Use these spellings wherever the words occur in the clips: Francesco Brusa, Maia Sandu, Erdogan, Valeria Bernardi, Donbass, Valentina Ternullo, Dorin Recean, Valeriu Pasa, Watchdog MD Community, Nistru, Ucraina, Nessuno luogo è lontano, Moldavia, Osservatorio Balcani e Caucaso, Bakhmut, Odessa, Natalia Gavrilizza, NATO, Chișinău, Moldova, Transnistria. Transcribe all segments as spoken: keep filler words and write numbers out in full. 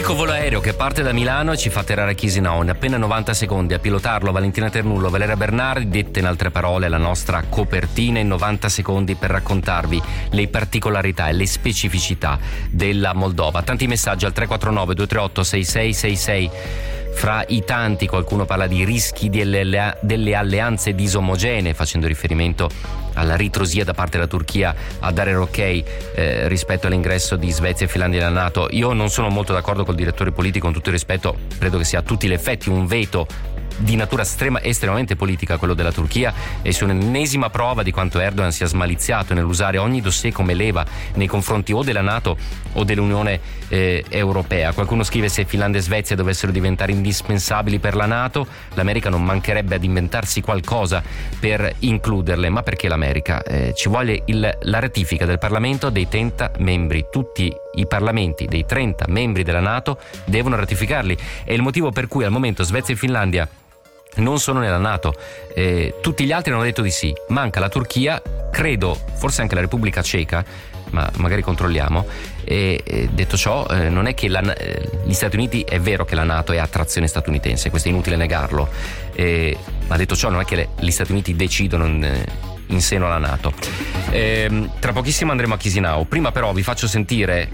L'unico volo aereo che parte da Milano ci fa atterrare a Chișinău in appena novanta secondi. A pilotarlo Valentina Ternullo, Valeria Bernardi, dette in altre parole la nostra copertina in novanta secondi per raccontarvi le particolarità e le specificità della Moldova. Tanti messaggi al tre quattro nove due tre otto sei sei sei sei. Fra i tanti qualcuno parla di rischi delle, delle alleanze disomogenee, facendo riferimento alla ritrosia da parte della Turchia a dare l'ok eh, rispetto all'ingresso di Svezia e Finlandia nella NATO. Io non sono molto d'accordo col direttore politico, con tutto il rispetto, credo che sia a tutti gli effetti un veto di natura estrema, estremamente politica, quello della Turchia, e su un'ennesima prova di quanto Erdogan sia smaliziato nell'usare ogni dossier come leva nei confronti o della NATO o dell'Unione eh, Europea. Qualcuno scrive: se Finlandia e Svezia dovessero diventare indispensabili per la NATO, l'America non mancherebbe ad inventarsi qualcosa per includerle. Ma perché l'America? Eh, ci vuole il, la ratifica del Parlamento dei trenta membri. Tutti i parlamenti dei trenta membri della NATO devono ratificarli, è il motivo per cui al momento Svezia e Finlandia non sono nella NATO, eh, tutti gli altri hanno detto di sì, manca la Turchia, credo forse anche la Repubblica Ceca, ma magari controlliamo. E, eh, detto ciò, eh, non è che la, eh, gli Stati Uniti, è vero che la NATO è a trazione statunitense, questo è inutile negarlo, eh, ma detto ciò non è che le, gli Stati Uniti decidono in, eh, in seno alla NATO. Eh, tra pochissimo andremo a Chișinău, prima però vi faccio sentire,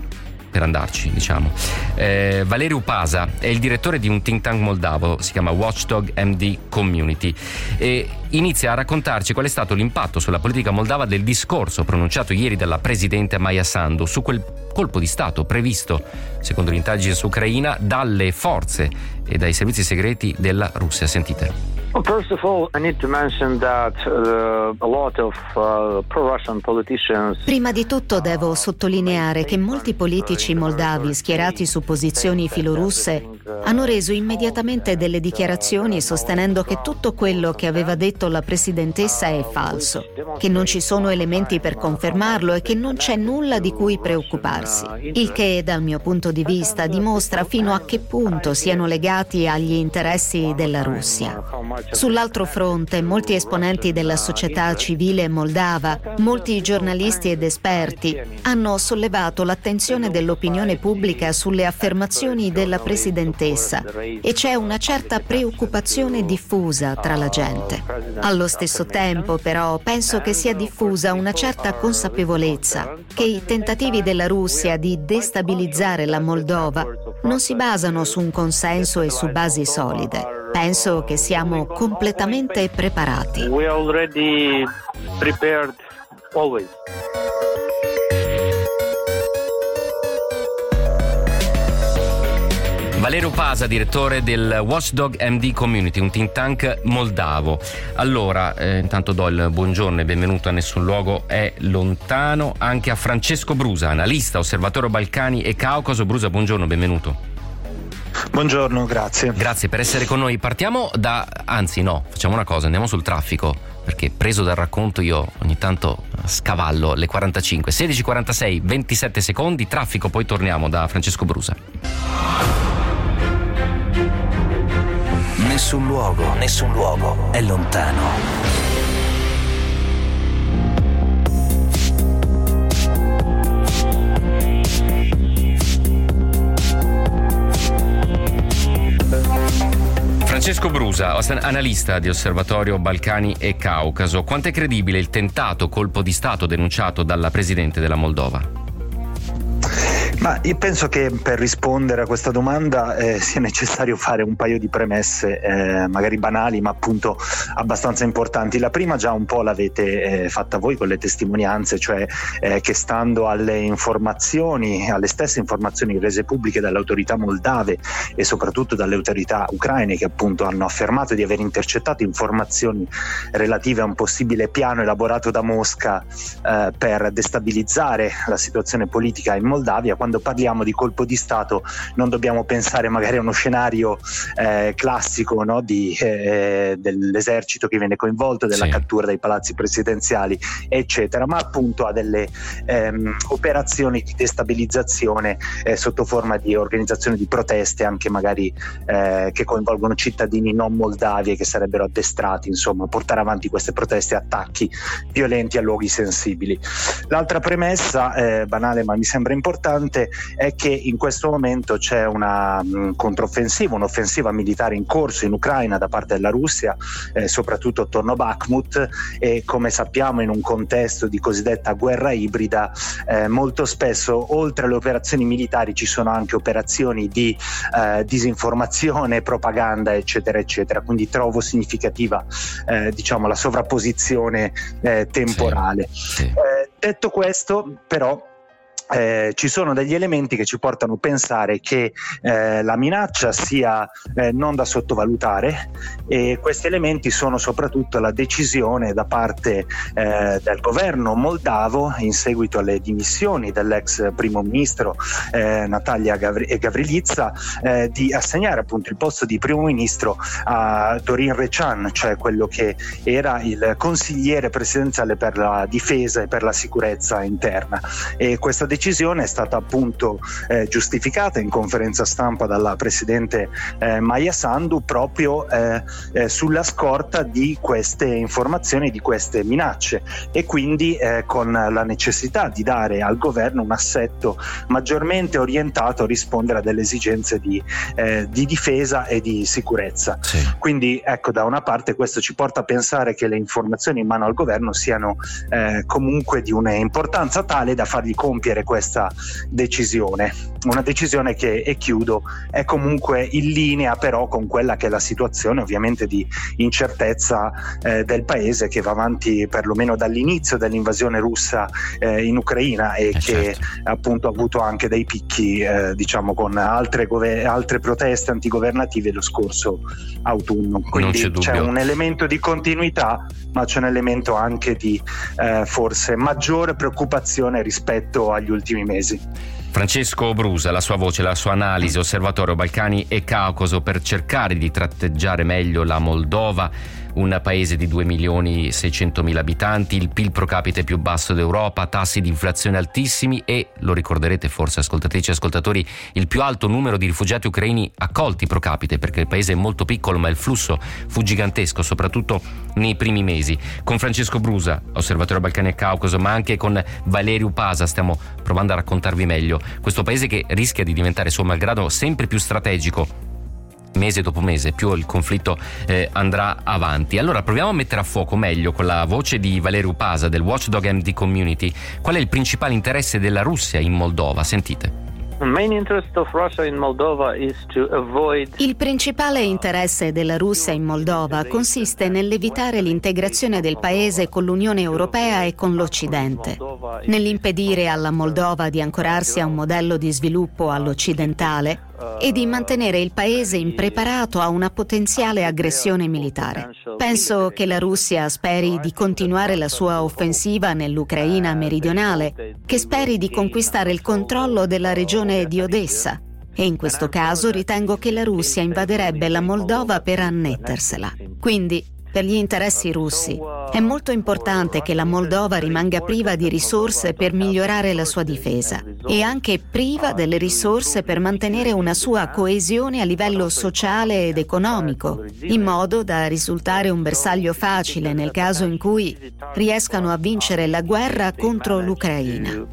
per andarci diciamo, eh, Valeriu Pasa è il direttore di un think tank moldavo, si chiama Watchdog M D Community, e inizia a raccontarci qual è stato l'impatto sulla politica moldava del discorso pronunciato ieri dalla presidente Maia Sandu su quel colpo di stato previsto, secondo l'indagine su Ucraina, dalle forze e dai servizi segreti della Russia. Sentite. Well, first of all, I need to mention that uh, a lot of uh, pro-Russian politicians. Prima di tutto devo sottolineare che molti politici moldavi schierati su posizioni filorusse hanno reso immediatamente delle dichiarazioni sostenendo che tutto quello che aveva detto la presidentessa è falso, che non ci sono elementi per confermarlo e che non c'è nulla di cui preoccuparsi, il che dal mio punto di vista dimostra fino a che punto siano legati agli interessi della Russia. Sull'altro fronte, molti esponenti della società civile moldava, molti giornalisti ed esperti hanno sollevato l'attenzione dell'opinione pubblica sulle affermazioni della presidentessa e c'è una certa preoccupazione diffusa tra la gente. Allo stesso tempo, però, penso che sia diffusa una certa consapevolezza che i tentativi della Russia di destabilizzare la Moldova non si basano su un consenso e su basi solide. Penso che siamo completamente preparati. We are already prepared always. Valeriu Pasa, direttore del Watchdog M D Community, un think tank moldavo. Allora, eh, intanto do il buongiorno e benvenuto a Nessun luogo è lontano anche a Francesco Brusa, analista Osservatorio Balcani e Caucaso. Brusa, buongiorno, benvenuto. Buongiorno, grazie. Grazie per essere con noi. Partiamo da, anzi no, facciamo una cosa, andiamo sul traffico, perché preso dal racconto io ogni tanto scavallo le quarantacinque, sedici quarantasei, ventisette secondi, traffico, poi torniamo da Francesco Brusa. Nessun luogo, nessun luogo è lontano. Francesco Brusa, analista di Osservatorio Balcani e Caucaso. Quanto è credibile il tentato colpo di Stato denunciato dalla Presidente della Moldova? Ma io penso che per rispondere a questa domanda eh, sia necessario fare un paio di premesse eh, magari banali ma appunto abbastanza importanti. La prima già un po' l'avete eh, fatta voi con le testimonianze, cioè eh, che stando alle informazioni, alle stesse informazioni rese pubbliche dalle autorità moldave e soprattutto dalle autorità ucraine, che appunto hanno affermato di aver intercettato informazioni relative a un possibile piano elaborato da Mosca eh, per destabilizzare la situazione politica in Moldavia, quando parliamo di colpo di Stato non dobbiamo pensare magari a uno scenario eh, classico, no? di, eh, dell'esercito che viene coinvolto, della sì. cattura dei palazzi presidenziali eccetera, ma appunto a delle ehm, operazioni di destabilizzazione eh, sotto forma di organizzazione di proteste anche magari eh, che coinvolgono cittadini non moldavi che sarebbero addestrati insomma a portare avanti queste proteste e attacchi violenti a luoghi sensibili. L'altra premessa eh, banale ma mi sembra importante importante è che in questo momento c'è una mh, controffensiva, un'offensiva militare in corso in Ucraina da parte della Russia, eh, soprattutto attorno a Bakhmut, e come sappiamo in un contesto di cosiddetta guerra ibrida eh, molto spesso oltre alle operazioni militari ci sono anche operazioni di eh, disinformazione, propaganda eccetera eccetera, quindi trovo significativa eh, diciamo la sovrapposizione eh, temporale. Sì, sì. Eh, detto questo però Eh, ci sono degli elementi che ci portano a pensare che eh, la minaccia sia eh, non da sottovalutare, e questi elementi sono soprattutto la decisione da parte eh, del governo moldavo in seguito alle dimissioni dell'ex primo ministro eh, Natalia Gavri- Gavrilizza eh, di assegnare appunto il posto di primo ministro a Dorin Recean, cioè quello che era il consigliere presidenziale per la difesa e per la sicurezza interna, e questa decisione decisione è stata appunto eh, giustificata in conferenza stampa dalla presidente eh, Maia Sandu proprio eh, eh, sulla scorta di queste informazioni, di queste minacce, e quindi eh, con la necessità di dare al governo un assetto maggiormente orientato a rispondere a delle esigenze di, eh, di difesa e di sicurezza. Sì. Quindi ecco, da una parte questo ci porta a pensare che le informazioni in mano al governo siano eh, comunque di un'importanza tale da fargli compiere questa decisione, una decisione che, e chiudo, è comunque in linea però con quella che è la situazione ovviamente di incertezza eh, del paese, che va avanti perlomeno dall'inizio dell'invasione russa eh, in Ucraina, e eh che certo. appunto ha avuto anche dei picchi eh, diciamo con altre, gove- altre proteste antigovernative lo scorso autunno, quindi c'è, c'è un elemento di continuità, ma c'è un elemento anche di eh, forse maggiore preoccupazione rispetto agli ultimi mesi. Francesco Brusa, la sua voce, la sua analisi, Osservatorio Balcani e Caucaso, per cercare di tratteggiare meglio la Moldova, un paese di due milioni seicentomila abitanti, il P I L pro capite più basso d'Europa, tassi di inflazione altissimi e, lo ricorderete forse ascoltatrici e ascoltatori, il più alto numero di rifugiati ucraini accolti pro capite, perché il paese è molto piccolo ma il flusso fu gigantesco, soprattutto nei primi mesi. Con Francesco Brusa, Osservatorio Balcani e Caucaso, ma anche con Valeriu Pasa stiamo provando a raccontarvi meglio questo paese che rischia di diventare, suo malgrado, sempre più strategico mese dopo mese, più il conflitto eh, andrà avanti. Allora proviamo a mettere a fuoco meglio, con la voce di Valeriu Pasa del Watchdog M D Community, qual è il principale interesse della Russia in Moldova. Sentite. Il principale interesse della Russia in Moldova consiste nell'evitare l'integrazione del paese con l'Unione Europea e con l'Occidente, nell'impedire alla Moldova di ancorarsi a un modello di sviluppo all'occidentale e di mantenere il paese impreparato a una potenziale aggressione militare. Penso che la Russia speri di continuare la sua offensiva nell'Ucraina meridionale, che speri di conquistare il controllo della regione di Odessa, e in questo caso ritengo che la Russia invaderebbe la Moldova per annettersela. Quindi, per gli interessi russi, è molto importante che la Moldova rimanga priva di risorse per migliorare la sua difesa e anche priva delle risorse per mantenere una sua coesione a livello sociale ed economico, in modo da risultare un bersaglio facile nel caso in cui riescano a vincere la guerra contro l'Ucraina.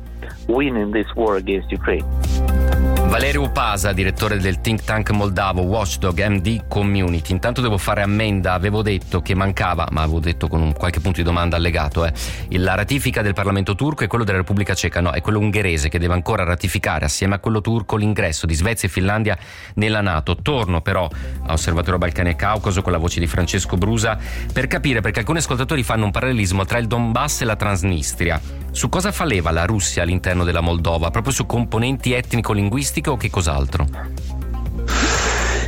Valeriu Pasa, direttore del think tank moldavo Watchdog M D Community. Intanto devo fare ammenda, avevo detto che mancava, ma avevo detto con un qualche punto di domanda allegato, eh, la ratifica del Parlamento turco e quello della Repubblica Ceca, no, è quello ungherese che deve ancora ratificare assieme a quello turco l'ingresso di Svezia e Finlandia nella NATO. Torno però a Osservatorio Balcani e Caucaso con la voce di Francesco Brusa per capire perché alcuni ascoltatori fanno un parallelismo tra il Donbass e la Transnistria. Su cosa fa leva la Russia all'interno della Moldova? Proprio su componenti etnico-linguistiche o che cos'altro?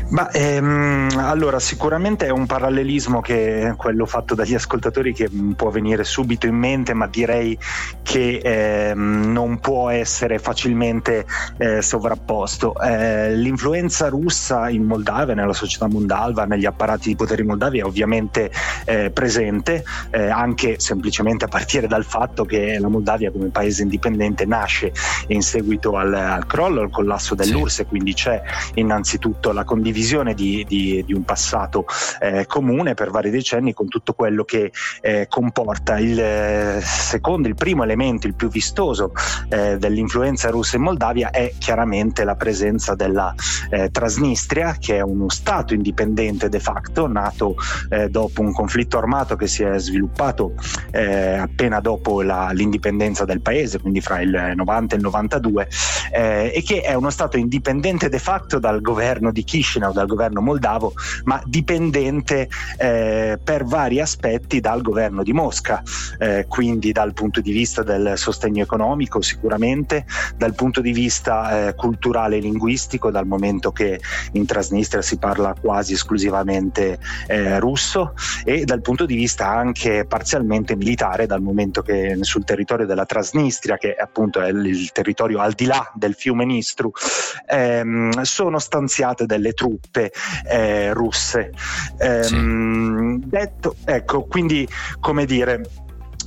Ma ehm, allora sicuramente è un parallelismo, che quello fatto dagli ascoltatori, che può venire subito in mente, ma direi che ehm, non può essere facilmente eh, sovrapposto. Eh, l'influenza russa in Moldavia, nella società moldava, negli apparati di potere moldavi è ovviamente eh, presente, eh, anche semplicemente a partire dal fatto che la Moldavia come paese indipendente nasce in seguito al, al crollo, al collasso dell'U R S S, sì. Quindi c'è innanzitutto la condivisione condivisione di, di, di un passato eh, comune per vari decenni, con tutto quello che eh, comporta. Il secondo, il primo elemento, il più vistoso eh, dell'influenza russa in Moldavia è chiaramente la presenza della eh, Transnistria, che è uno stato indipendente de facto, nato eh, dopo un conflitto armato che si è sviluppato eh, appena dopo la, l'indipendenza del paese, quindi fra il novanta e il novantadue, eh, e che è uno stato indipendente de facto dal governo di Chișinău, dal governo moldavo, ma dipendente eh, per vari aspetti dal governo di Mosca, eh, quindi dal punto di vista del sostegno economico sicuramente, dal punto di vista eh, culturale e linguistico, dal momento che in Transnistria si parla quasi esclusivamente eh, russo, e dal punto di vista anche parzialmente militare, dal momento che sul territorio della Transnistria, che appunto è il territorio al di là del fiume Nistru, ehm, sono stanziate delle truppe eh, russe. Ehm, sì. Detto, ecco, quindi come dire,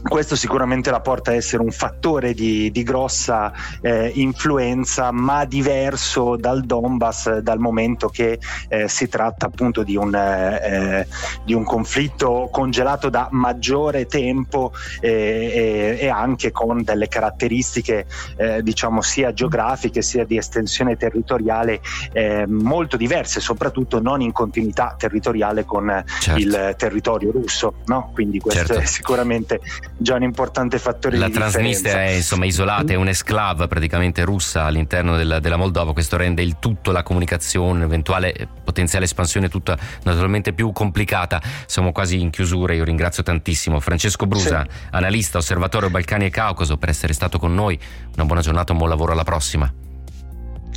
questo sicuramente la porta a essere un fattore di, di grossa eh, influenza, ma diverso dal Donbass, dal momento che eh, si tratta appunto di un, eh, di un conflitto congelato da maggiore tempo eh, e, e anche con delle caratteristiche eh, diciamo sia geografiche sia di estensione territoriale eh, molto diverse, soprattutto non in continuità territoriale con certo. il territorio russo, no? Quindi questo certo. è sicuramente già un importante fattore la di differenza. La Transnistria è insomma isolata, è un'esclave praticamente russa all'interno della, della Moldova. Questo rende il tutto, la comunicazione, l'eventuale potenziale espansione, tutta naturalmente più complicata. Siamo quasi in chiusura, io ringrazio tantissimo Francesco Brusa, sì. analista Osservatorio Balcani e Caucaso, per essere stato con noi. Una buona giornata, un buon lavoro, alla prossima.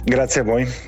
Grazie a voi.